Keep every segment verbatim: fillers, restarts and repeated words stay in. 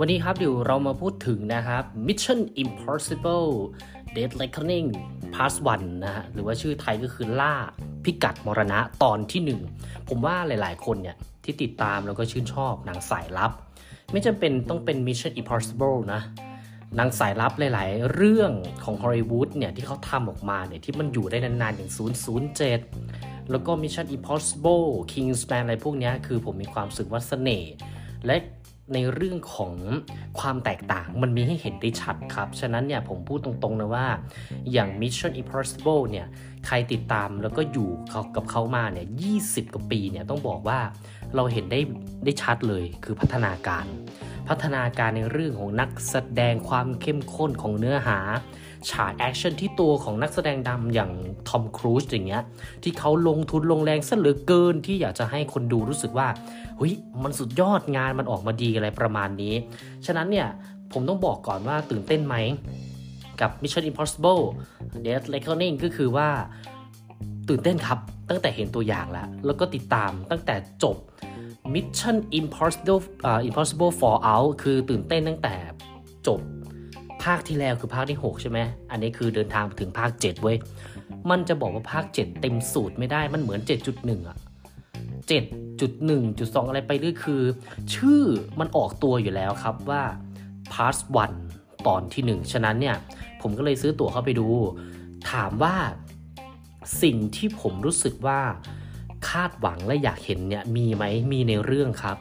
วันนี้ครับเดี๋ยวเรามาพูดถึงนะครับ Mission Impossible Dead Reckoning Part วัน นะฮะหรือว่าชื่อไทยก็คือล่าพิกัดมรณะตอนที่ หนึ่งผมว่าหลายๆคนเนี่ยที่ติดตามแล้วก็ชื่นชอบหนังสายลับไม่จำเป็นต้องเป็น Mission Impossible นะหนังสายลับหลายๆเรื่องของฮอลลีวูดเนี่ยที่เขาทำออกมาเนี่ยที่มันอยู่ได้นานๆอย่างศูนย์ศูนย์เจ็ดแล้วก็ Mission Impossible Kingsman อะไรพวกนี้คือผมมีความรู้สึกว่าเสน่ห์และในเรื่องของความแตกต่างมันมีให้เห็นได้ชัดครับฉะนั้นเนี่ยผมพูดตรงๆนะว่าอย่าง Mission Impossible เนี่ยใครติดตามแล้วก็อยู่กับเขามาเนี่ยยี่สิบกว่าปีเนี่ยต้องบอกว่าเราเห็นได้ได้ชัดเลยคือพัฒนาการพัฒนาการในเรื่องของนักแสดงความเข้มข้นของเนื้อหาฉากแอคชั่นที่ตัวของนักแสดงนำอย่างทอมครูซอย่างเงี้ยที่เขาลงทุนลงแรงซะเหลือเกินที่อยากจะให้คนดูรู้สึกว่าเฮ้ยมันสุดยอดงานมันออกมาดีอะไรประมาณนี้ฉะนั้นเนี่ยผมต้องบอกก่อนว่าตื่นเต้นไหมกับ Mission Impossible Dead Reckoning ก็คือว่าตื่นเต้นครับตั้งแต่เห็นตัวอย่างแล้วแล้วก็ติดตามตั้งแต่จบ Mission Impossible อ่า Impossible Fallout คือตื่นเต้นตั้งแต่จบภาคที่แล้วคือภาคที่หกใช่ไหมอันนี้คือเดินทางถึงภาคเจ็ดเว้ยมันจะบอกว่าภาคเจ็ดเต็มสูตรไม่ได้มันเหมือน เจ็ดจุดหนึ่ง อ่ะ เจ็ดจุดหนึ่งจุดสอง อะไรไปเรื่อยคือชื่อมันออกตัวอยู่แล้วครับว่า Part วัน ตอนที่หนึ่งฉะนั้นเนี่ยผมก็เลยซื้อตั๋วเข้าไปดูถามว่าสิ่งที่ผมรู้สึกว่าคาดหวังและอยากเห็นเนี่ยมีไหมมีในเรื่องครับ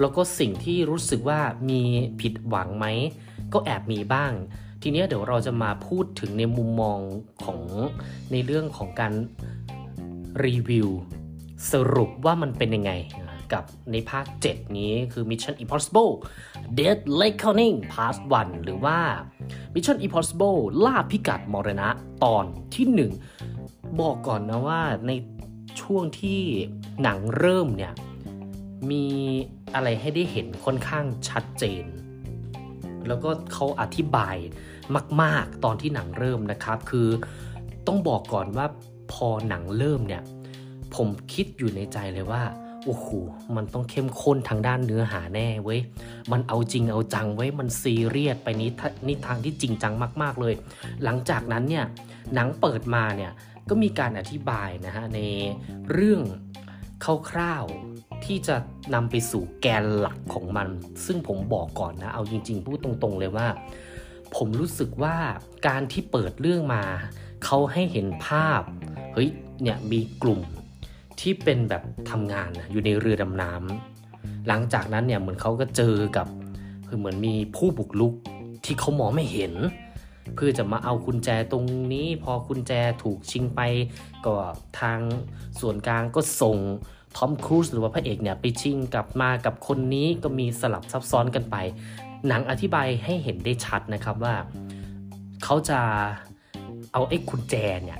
แล้วก็สิ่งที่รู้สึกว่ามีผิดหวังไหมก็แอบมีบ้างทีนี้เดี๋ยวเราจะมาพูดถึงในมุมมองของในเรื่องของการรีวิวสรุปว่ามันเป็นยังไงกับในภาคเจ็ดนี้คือ Mission Impossible Dead Reckoning Part วัน หรือว่า Mission Impossible ล่าพิกัดมรณะตอนที่หนึ่งบอกก่อนนะว่าในช่วงที่หนังเริ่มเนี่ยมีอะไรให้ได้เห็นค่อนข้างชัดเจนแล้วก็เขาอธิบายมากๆตอนที่หนังเริ่มนะครับคือต้องบอกก่อนว่าพอหนังเริ่มเนี่ยผมคิดอยู่ในใจเลยว่าโอ้โหมันต้องเข้มข้นทางด้านเนื้อหาแน่เว้ยมันเอาจริงเอาจังเว้ยมันซีเรียสไปนี้นี่ทางที่จริงจังมากๆเลยหลังจากนั้นเนี่ยหนังเปิดมาเนี่ยก็มีการอธิบายนะฮะในเรื่องคร่าวๆที่จะนำไปสู่แกนหลักของมันซึ่งผมบอกก่อนนะเอาจริงๆพูดตรงๆเลยว่าผมรู้สึกว่าการที่เปิดเรื่องมาเขาให้เห็นภาพเฮ้ยเนี่ยมีกลุ่มที่เป็นแบบทำงานนะอยู่ในเรือดำน้ำหลังจากนั้นเนี่ยเหมือนเขาก็เจอกับคือเหมือนมีผู้บุกรุกที่เขามองไม่เห็นเพื่อจะมาเอากุญแจตรงนี้พอกุญแจถูกชิงไปก็ทางส่วนกลางก็ส่งทอมครูซหรือว่าพระเอกเนี่ยไปชิงกลับมากับคนนี้ก็มีสลับซับซ้อนกันไปหนังอธิบายให้เห็นได้ชัดนะครับว่าเขาจะเอาไอ้กุญแจเนี่ย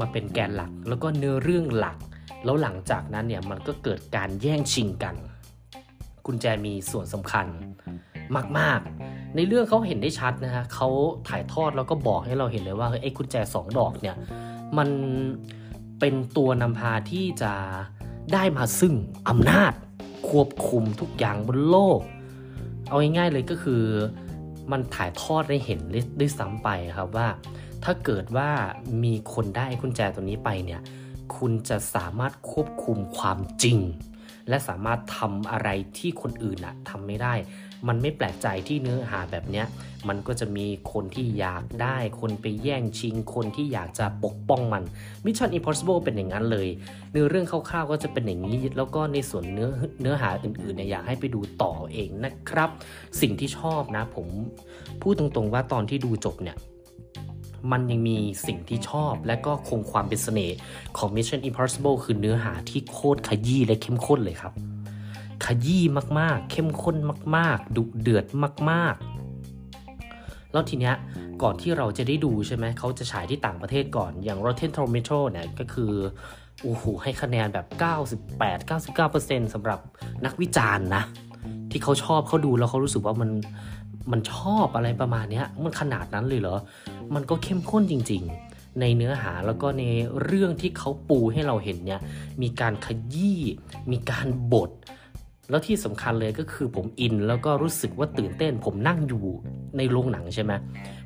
มาเป็นแกนหลักแล้วก็เนื้อเรื่องหลักแล้วหลังจากนั้นเนี่ยมันก็เกิดการแย่งชิงกันกุญแจมีส่วนสำคัญมากๆในเรื่องเขาเห็นได้ชัดนะฮะเขาถ่ายทอดแล้วก็บอกให้เราเห็นเลยว่าไอ้กุญแจสองดอกเนี่ยมันเป็นตัวนำพาที่จะได้มาซึ่งอำนาจควบคุมทุกอย่างบนโลกเอาง่ายๆเลยก็คือมันถ่ายทอดให้เห็นด้วยซ้ำไปครับว่าถ้าเกิดว่ามีคนได้กุญแจตัวนี้ไปเนี่ยคุณจะสามารถควบคุมความจริงและสามารถทำอะไรที่คนอื่นน่ะทำไม่ได้มันไม่แปลกใจที่เนื้อหาแบบเนี้ยมันก็จะมีคนที่อยากได้คนไปแย่งชิงคนที่อยากจะปกป้องมัน Mission Impossible เป็นอย่างนั้นเลยเนื้อเรื่องคร่าวๆก็จะเป็นอย่างนี้แล้วก็ในส่วนเนื้อเนื้อหาอื่นๆเนี่ยอยากให้ไปดูต่อเองนะครับสิ่งที่ชอบนะผมพูดตรงๆว่าตอนที่ดูจบเนี่ยมันยังมีสิ่งที่ชอบและก็คงความเป็นเสน่ห์ของ Mission Impossible คือเนื้อหาที่โคตรขยี้และเข้มข้นเลยครับ ขยี้มากๆเข้มข้นมากๆดุเดือดมากๆแล้วทีเนี้ยก่อนที่เราจะได้ดูใช่ไหมเขาจะฉายที่ต่างประเทศก่อนอย่าง Rotten Tomatoes เนี่ยก็คือโอ้โหให้คะแนนแบบ เก้าสิบแปด เก้าสิบเก้าเปอร์เซ็นต์ สำหรับนักวิจารณ์นะที่เขาชอบเขาดูแล้วเขารู้สึกว่ามันมันชอบอะไรประมาณนี้มันขนาดนั้นเลยเหรอมันก็เข้มข้นจริงๆในเนื้อหาแล้วก็ในเรื่องที่เขาปูให้เราเห็นเนี่ยมีการขยี้มีการบดแล้วที่สำคัญเลยก็คือผมอินแล้วก็รู้สึกว่าตื่นเต้นผมนั่งอยู่ในโรงหนังใช่ไหม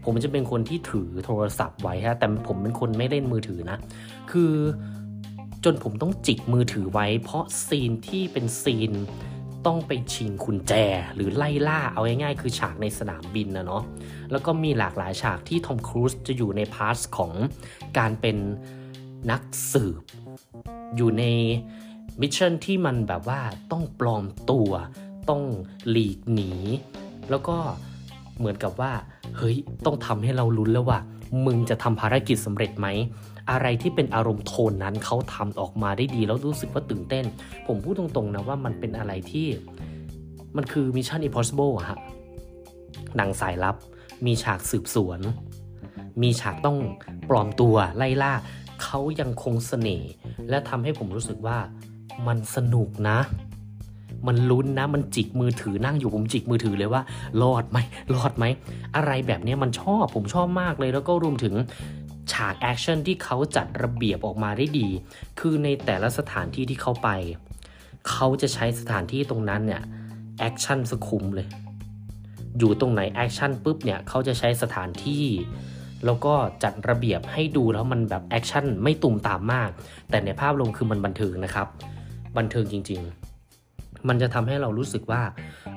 ผมจะเป็นคนที่ถือโทรศัพท์ไว้ฮะแต่ผมเป็นคนไม่เล่นมือถือนะคือจนผมต้องจิกมือถือไว้เพราะซีนที่เป็นซีนต้องไปชิงกุญแจหรือไล่ล่าเอาง่ายๆคือฉากในสนามบินนะเนาะแล้วก็มีหลากหลายฉากที่ทอมครูซจะอยู่ในพาร์ทของการเป็นนักสืบอยู่ในมิชชั่นที่มันแบบว่าต้องปลอมตัวต้องหลีกหนีแล้วก็เหมือนกับว่าเฮ้ยต้องทำให้เราลุ้นแล้วว่ามึงจะทำภารกิจสำเร็จไหมอะไรที่เป็นอารมณ์โทนนั้นเขาทำออกมาได้ดีแล้วรู้สึกว่าตื่นเต้นผมพูดตรงๆนะว่ามันเป็นอะไรที่มันคือ Mission Impossible อะฮะหนังสายลับมีฉากสืบสวนมีฉากต้องปลอมตัวไล่ล่าเขายังคงเสน่ห์และทำให้ผมรู้สึกว่ามันสนุกนะมันลุ้นนะมันจิกมือถือนั่งอยู่ผมจิกมือถือเลยว่ารอดไหมรอดไหมอะไรแบบนี้มันชอบผมชอบมากเลยแล้วก็รวมถึงฉากแอคชั่นที่เขาจัดระเบียบออกมาได้ดีคือในแต่ละสถานที่ที่เขาไปเขาจะใช้สถานที่ตรงนั้นเนี่ยแอคชั่นสคุมเลยอยู่ตรงไหนแอคชั่นปุ๊บเนี่ยเขาจะใช้สถานที่แล้วก็จัดระเบียบให้ดูแล้วมันแบบแอคชั่นไม่ตุ่มตามมากแต่ในภาพรวมคือมันบันเทิงนะครับบันเทิงจริงๆมันจะทำให้เรารู้สึกว่า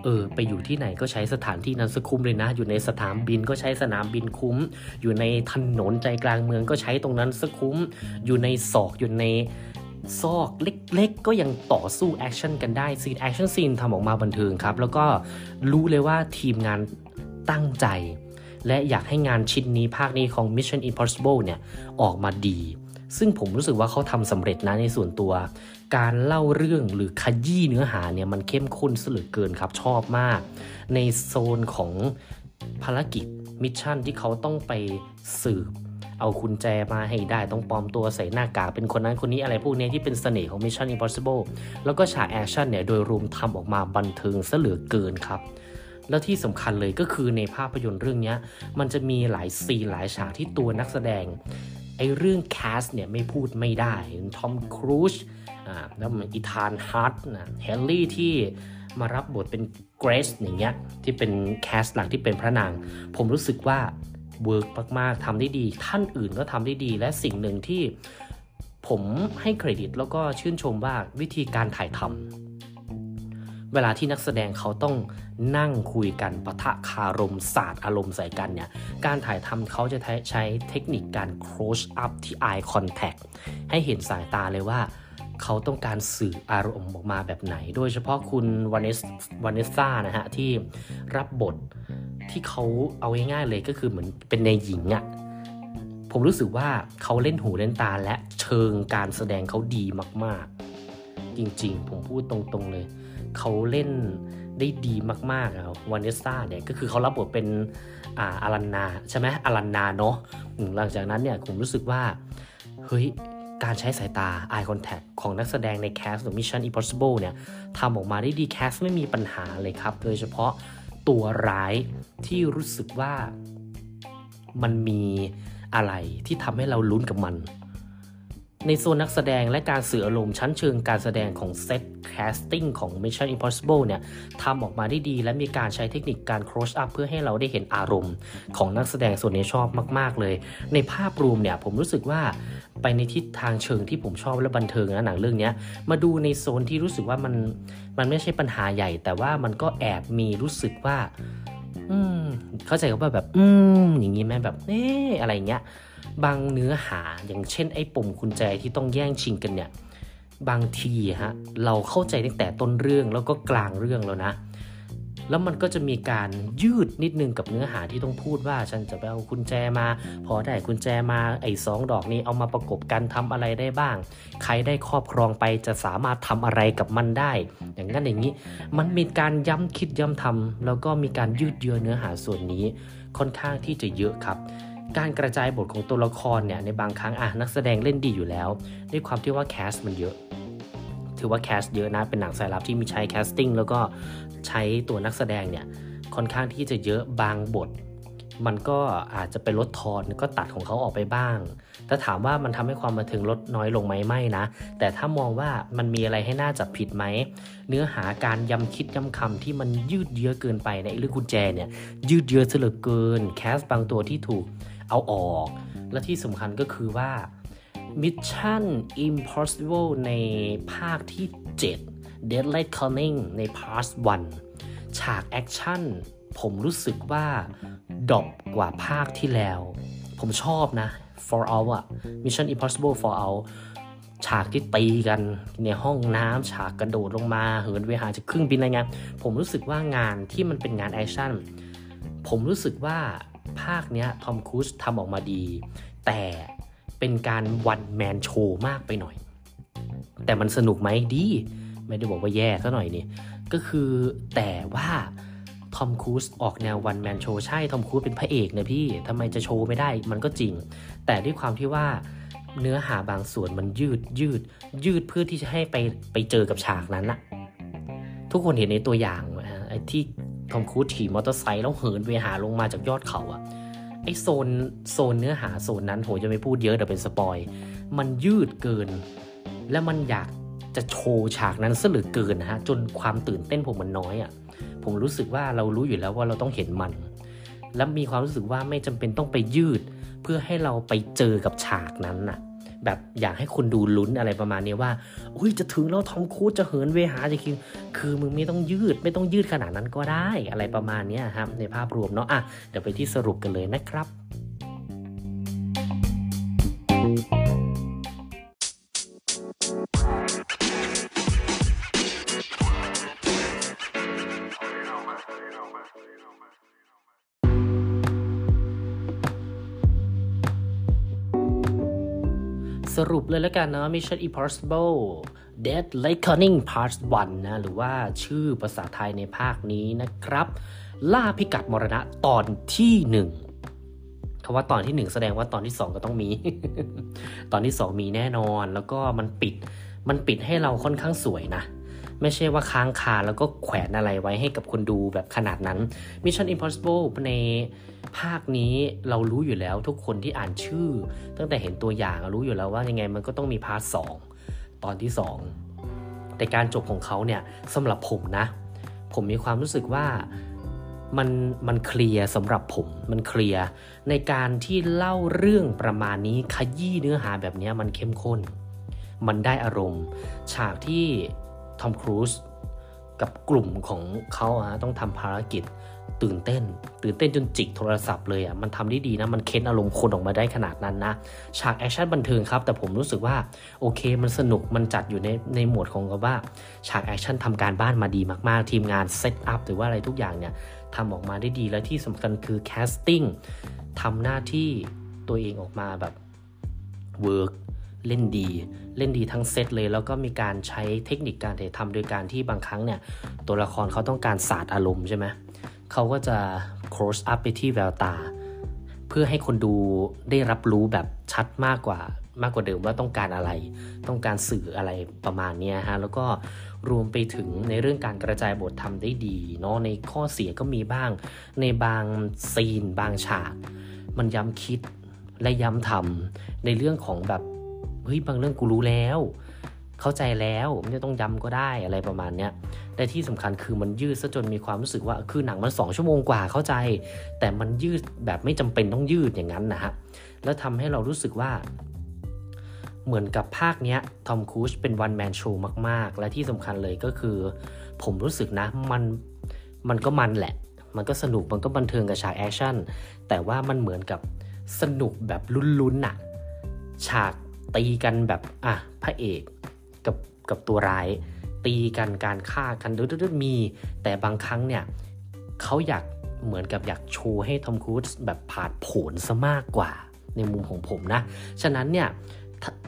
เออไปอยู่ที่ไหนก็ใช้สถานที่นั้นสคุ้มเลยนะอยู่ในสนามบินก็ใช้สนามบินคุ้มอยู่ในถนนใจกลางเมืองก็ใช้ตรงนั้นสคุ้มอยู่ในศอกอยู่ในซอกเล็กๆก็ยังต่อสู้แอคชั่นกันได้ซีนแอคชั่นซีนทำออกมาบันเทิงครับแล้วก็รู้เลยว่าทีมงานตั้งใจและอยากให้งานชิ้นนี้ภาคนี้ของ Mission Impossible เนี่ยออกมาดีซึ่งผมรู้สึกว่าเขาทำสำเร็จนะในส่วนตัวการเล่าเรื่องหรือขยี้เนื้อหาเนี่ยมันเข้มข้นซะเหลือเกินครับชอบมากในโซนของภารกิจมิชชั่นที่เขาต้องไปสืบเอากุญแจมาให้ได้ต้องปลอมตัวใส่หน้ากากเป็นคนนั้นคนนี้อะไรพวกนี้ที่เป็นเสน่ห์ของ Mission Impossible แล้วก็ฉากแอคชั่นเนี่ยโดยรวมทำออกมาบันเทิงซะเหลือเกินครับแล้วที่สำคัญเลยก็คือในภาพยนตร์เรื่องนี้มันจะมีหลายซีนหลายฉากที่ตัวนักแสดงไอ้เรื่องแคสเนี่ยไม่พูดไม่ได้ทอมครูซอ่าแล้วมันอีธานฮาร์ทนะแฮร์รี่ที่มารับบทเป็นเกรซอย่างเงี้ยที่เป็นแคสหลักที่เป็นพระนางผมรู้สึกว่าเวิร์กมากๆทำได้ดีท่านอื่นก็ทำได้ดีและสิ่งหนึ่งที่ผมให้เครดิตแล้วก็ชื่นชมว่าวิธีการถ่ายทำเวลาที่นักแสดงเขาต้องนั่งคุยกันปะทะคารมศาสตร์อารมณ์ใส่กันเนี่ยการถ่ายทำเขาจะใช้เทคนิคการ close up ที่ eye contact ให้เห็นสายตาเลยว่าเขาต้องการสื่ออารมณ์ออกมาแบบไหนโดยเฉพาะคุณวานเนสวานเนสซ่านะฮะที่รับบทที่เขาเอาง่ายๆเลยก็คือเหมือนเป็นนายหญิงอ่ะผมรู้สึกว่าเขาเล่นหูเล่นตาและเชิงการแสดงเขาดีมากๆจริงๆผมพูดตรงๆเลยเขาเล่นได้ดีมากๆครับวานเนสซ่าเนี่ยก็คือเขารับบทเป็นอ่าอลันนาใช่ไหมอลันนาเนาะหลังจากนั้นเนี่ยผมรู้สึกว่าเฮ้ยการใช้สายตา eye contact ของนักแสดงในแคสต์ของ Mission Impossible เนี่ยทำออกมาได้ดีแคสต์ไม่มีปัญหาเลยครับโดยเฉพาะตัวร้ายที่รู้สึกว่ามันมีอะไรที่ทำให้เราลุ้นกับมันในโซนนักแสดงและการสื่ออารมณ์ชั้นเชิงการแสดงของเซตแคสติ้งของ Mission Impossible เนี่ยทำออกมาได้ดีและมีการใช้เทคนิคการ close up เพื่อให้เราได้เห็นอารมณ์ของนักแสดงส่วนนี้ชอบมากๆเลยในภาพรวมเนี่ยผมรู้สึกว่าไปในทิศทางเชิงที่ผมชอบและบันเทิงนะหนังเรื่องนี้มาดูในโซนที่รู้สึกว่ามันมันไม่ใช่ปัญหาใหญ่แต่ว่ามันก็แอบมีรู้สึกว่าอืมเข้าใจกับว่าแบบอืมอย่างนี้ไหมแบบเอ๊ะอะไรเงี้ยบางเนื้อหาอย่างเช่นไอ้ปมกุญแจที่ต้องแย่งชิงกันเนี่ยบางทีฮะเราเข้าใจตั้งแต่ต้นเรื่องแล้วก็กลางเรื่องแล้วนะ แล้วมันก็จะมีการยืดนิดนึงกับเนื้อหาที่ต้องพูดว่าฉันจะไปเอากุญแจมาพอได้กุญแจมาไอ้สองดอกนี้เอามาประกบกันทำอะไรได้บ้างใครได้ครอบครองไปจะสามารถทำอะไรกับมันได้อย่างนั้นอย่างนี้มันมีการย้ำคิดย้ำทำแล้วก็มีการยืดเยื้อเนื้อหาส่วนนี้ค่อนข้างที่จะเยอะครับการกระจายบทของตัวละครเนี่ยในบางครั้งอ่ะนักแสดงเล่นดีอยู่แล้วด้วยความที่ว่าแคสต์มันเยอะถือว่าแคสต์เยอะนะเป็นหนังสายลับที่มีใช้แคสติ้งแล้วก็ใช้ตัวนักแสดงเนี่ยค่อนข้างที่จะเยอะบางบทมันก็อาจจะไปลดทอนก็ตัดของเขาออกไปบ้างแต่ถามว่ามันทำให้ความบันเทิงลดน้อยลงไหมไม่นะแต่ถ้ามองว่ามันมีอะไรให้น่าจับผิดไหมเนื้อหาการย้ำคิดย้ำคำที่มันยืดเยื้อเกินไปในเรื่องกุญแจเนี่ยยืดเยื้อซะเหลือเกินแคสต์บางตัวที่ถูกเอาออกและที่สำคัญก็คือว่า Mission Impossible ในภาคที่เจ็ด Dead Reckoning ใน Part วันฉากแอคชั่นผมรู้สึกว่าดอบกว่าภาคที่แล้วผมชอบนะ โฟร์ เอาท์ อ่ะ Mission Impossible โฟร์ เอาท์ ฉากที่ตีกันในห้องน้ำฉากกระโดดลงมาเหินเวหาจากเครื่องบินอะไรเงี้ยผมรู้สึกว่างานที่มันเป็นงานแอคชั่นผมรู้สึกว่าภาคเนี้ยทอมครูซทำออกมาดีแต่เป็นการวันแมนโชว์มากไปหน่อยแต่มันสนุกไหมดีไม่ได้บอกว่าแย่ซะหน่อยนี่ก็คือแต่ว่าทอมครูซออกแนววันแมนโชว์ใช่ทอมครูซเป็นพระเอกนะพี่ทำไมจะโชว์ไม่ได้มันก็จริงแต่ด้วยความที่ว่าเนื้อหาบางส่วนมันยืดยืดยืดเพื่อที่จะให้ไปไปเจอกับฉากนั้นนะทุกคนเห็นในตัวอย่างไอ้ที่ทอมครูซขี่มอเตอร์ไซค์แล้วเหินเวหาลงมาจากยอดเขาอะไอ้โซนโซนเนื้อหาโซนนั้นโหจะไม่พูดเยอะเดี๋ยวเป็นสปอยมันยืดเกินและมันอยากจะโชว์ฉากนั้นซะเหลือเกินนะฮะจนความตื่นเต้นผมมันน้อยอะผมรู้สึกว่าเรารู้อยู่แล้วว่าเราต้องเห็นมันและมีความรู้สึกว่าไม่จำเป็นต้องไปยืดเพื่อให้เราไปเจอกับฉากนั้นน่ะแบบอยากให้คนดูลุ้นอะไรประมาณนี้ว่าอุ้ยจะถึงแล้วทอมครูซจะเหินเวหาจะคิงคือมึงไม่ต้องยืดไม่ต้องยืดขนาดนั้นก็ได้อะไรประมาณนี้ครับในภาพรวมเนาะอ่ะเดี๋ยวไปที่สรุปกันเลยนะครับสรุปเลยแล้วกันนะ Mission Impossible Dead Reckoning Part วันนะหรือว่าชื่อภาษาไทยในภาคนี้นะครับล่าพิกัดมรณะตอนที่หนึ่งคำว่าตอนที่หนึ่งแสดงว่าตอนที่สองก็ต้องมี ตอนที่สองมีแน่นอนแล้วก็มันปิดมันปิดให้เราค่อนข้างสวยนะไม่ใช่ว่าค้างคาแล้วก็แขวนอะไรไว้ให้กับคนดูแบบขนาดนั้น Mission Impossible ในภาคนี้เรารู้อยู่แล้วทุกคนที่อ่านชื่อตั้งแต่เห็นตัวอย่างรู้อยู่แล้วว่ายังไงมันก็ต้องมีพาร์ทสองตอนที่สองแต่การจบของเขาเนี่ยสำหรับผมนะผมมีความรู้สึกว่ามันมันเคลียร์สำหรับผมมันเคลียร์ในการที่เล่าเรื่องประมาณนี้ขยี้เนื้อหาแบบนี้มันเข้มข้นมันได้อารมณ์ฉากที่ทอมครูซกับกลุ่มของเขาอะต้องทำภารกิจตื่นเต้นตื่นเต้นจนจิกโทรศัพท์เลยอะมันทำได้ดีนะมันเค้นอารมณ์คนออกมาได้ขนาดนั้นนะฉากแอคชั่นบันเทิงครับแต่ผมรู้สึกว่าโอเคมันสนุกมันจัดอยู่ในในหมวดของกับว่าฉากแอคชั่นทำการบ้านมาดีมากๆทีมงานเซตอัพหรือว่าอะไรทุกอย่างเนี่ยทำออกมาได้ดีและที่สำคัญคือแคสติ้งทำหน้าที่ตัวเองออกมาแบบเวิร์กเล่นดีเล่นดีทั้งเซตเลยแล้วก็มีการใช้เทคนิคการถ่ายทำโดยการที่บางครั้งเนี่ยตัวละครเขาต้องการสาดอารมณ์ใช่ไหมเขาก็จะ close up ไปที่แววตาเพื่อให้คนดูได้รับรู้แบบชัดมากกว่ามากกว่าเดิมว่าต้องการอะไรต้องการสื่ออะไรประมาณนี้ฮะแล้วก็รวมไปถึงในเรื่องการกระจายบททำได้ดีเนาะในข้อเสียก็มีบ้างในบางซีนบางฉากมันย้ำคิดและย้ำทำในเรื่องของแบบเฮ้ยบางเรื่องกูรู้แล้วเข้าใจแล้วไม่ต้องย้ำก็ได้อะไรประมาณเนี้ยแต่ที่สำคัญคือมันยืดซะจนมีความรู้สึกว่าคือหนังมันสองชั่วโมงกว่าเข้าใจแต่มันยืดแบบไม่จำเป็นต้องยืดอย่างนั้นนะฮะแล้วทำให้เรารู้สึกว่าเหมือนกับภาคเนี้ยทอมครูซเป็นวันแมนโชว์มากๆและที่สำคัญเลยก็คือผมรู้สึกนะมันมันก็มันแหละมันก็สนุกมันก็บันเทิงกับฉากแอคชั่นแต่ว่ามันเหมือนกับสนุกแบบลุ้นๆน่ะฉากตีกันแบบอ่ะพระเอกกับกับตัวร้ายตีกันการฆ่ากันดุดๆมีแต่บางครั้งเนี่ย เขาอยากเหมือนกับอยากโชว์ให้ทอมครูซแบบผาดโผนซะมากกว่าในมุมของผมนะฉะนั้นเนี่ย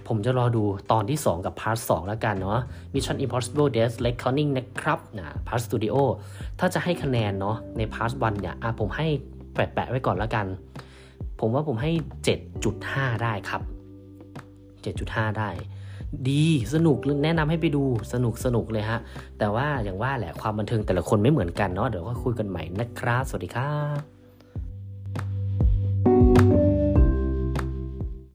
ผมจะรอดูตอนที่สองกับพาร์ทสองแล้วกันเนาะ Mission Impossible Dead Reckoning นะครับนะพาร์ทสตูดิโอถ้าจะให้คะแนนเนาะในพาร์ทหนึ่งเนี่ยอ่ะผมให้แปะๆไว้ก่อนแล้วกันผมว่าผมให้ เจ็ดจุดห้า ได้ครับ เจ็ดจุดห้า ได้ดีสนุกแนะนำให้ไปดูสนุกสนุกเลยฮะแต่ว่าอย่างว่าแหละความบันเทิงแต่ละคนไม่เหมือนกันเนาะเดี๋ยวก็คุยกันใหม่นะครับสวัสดีครับ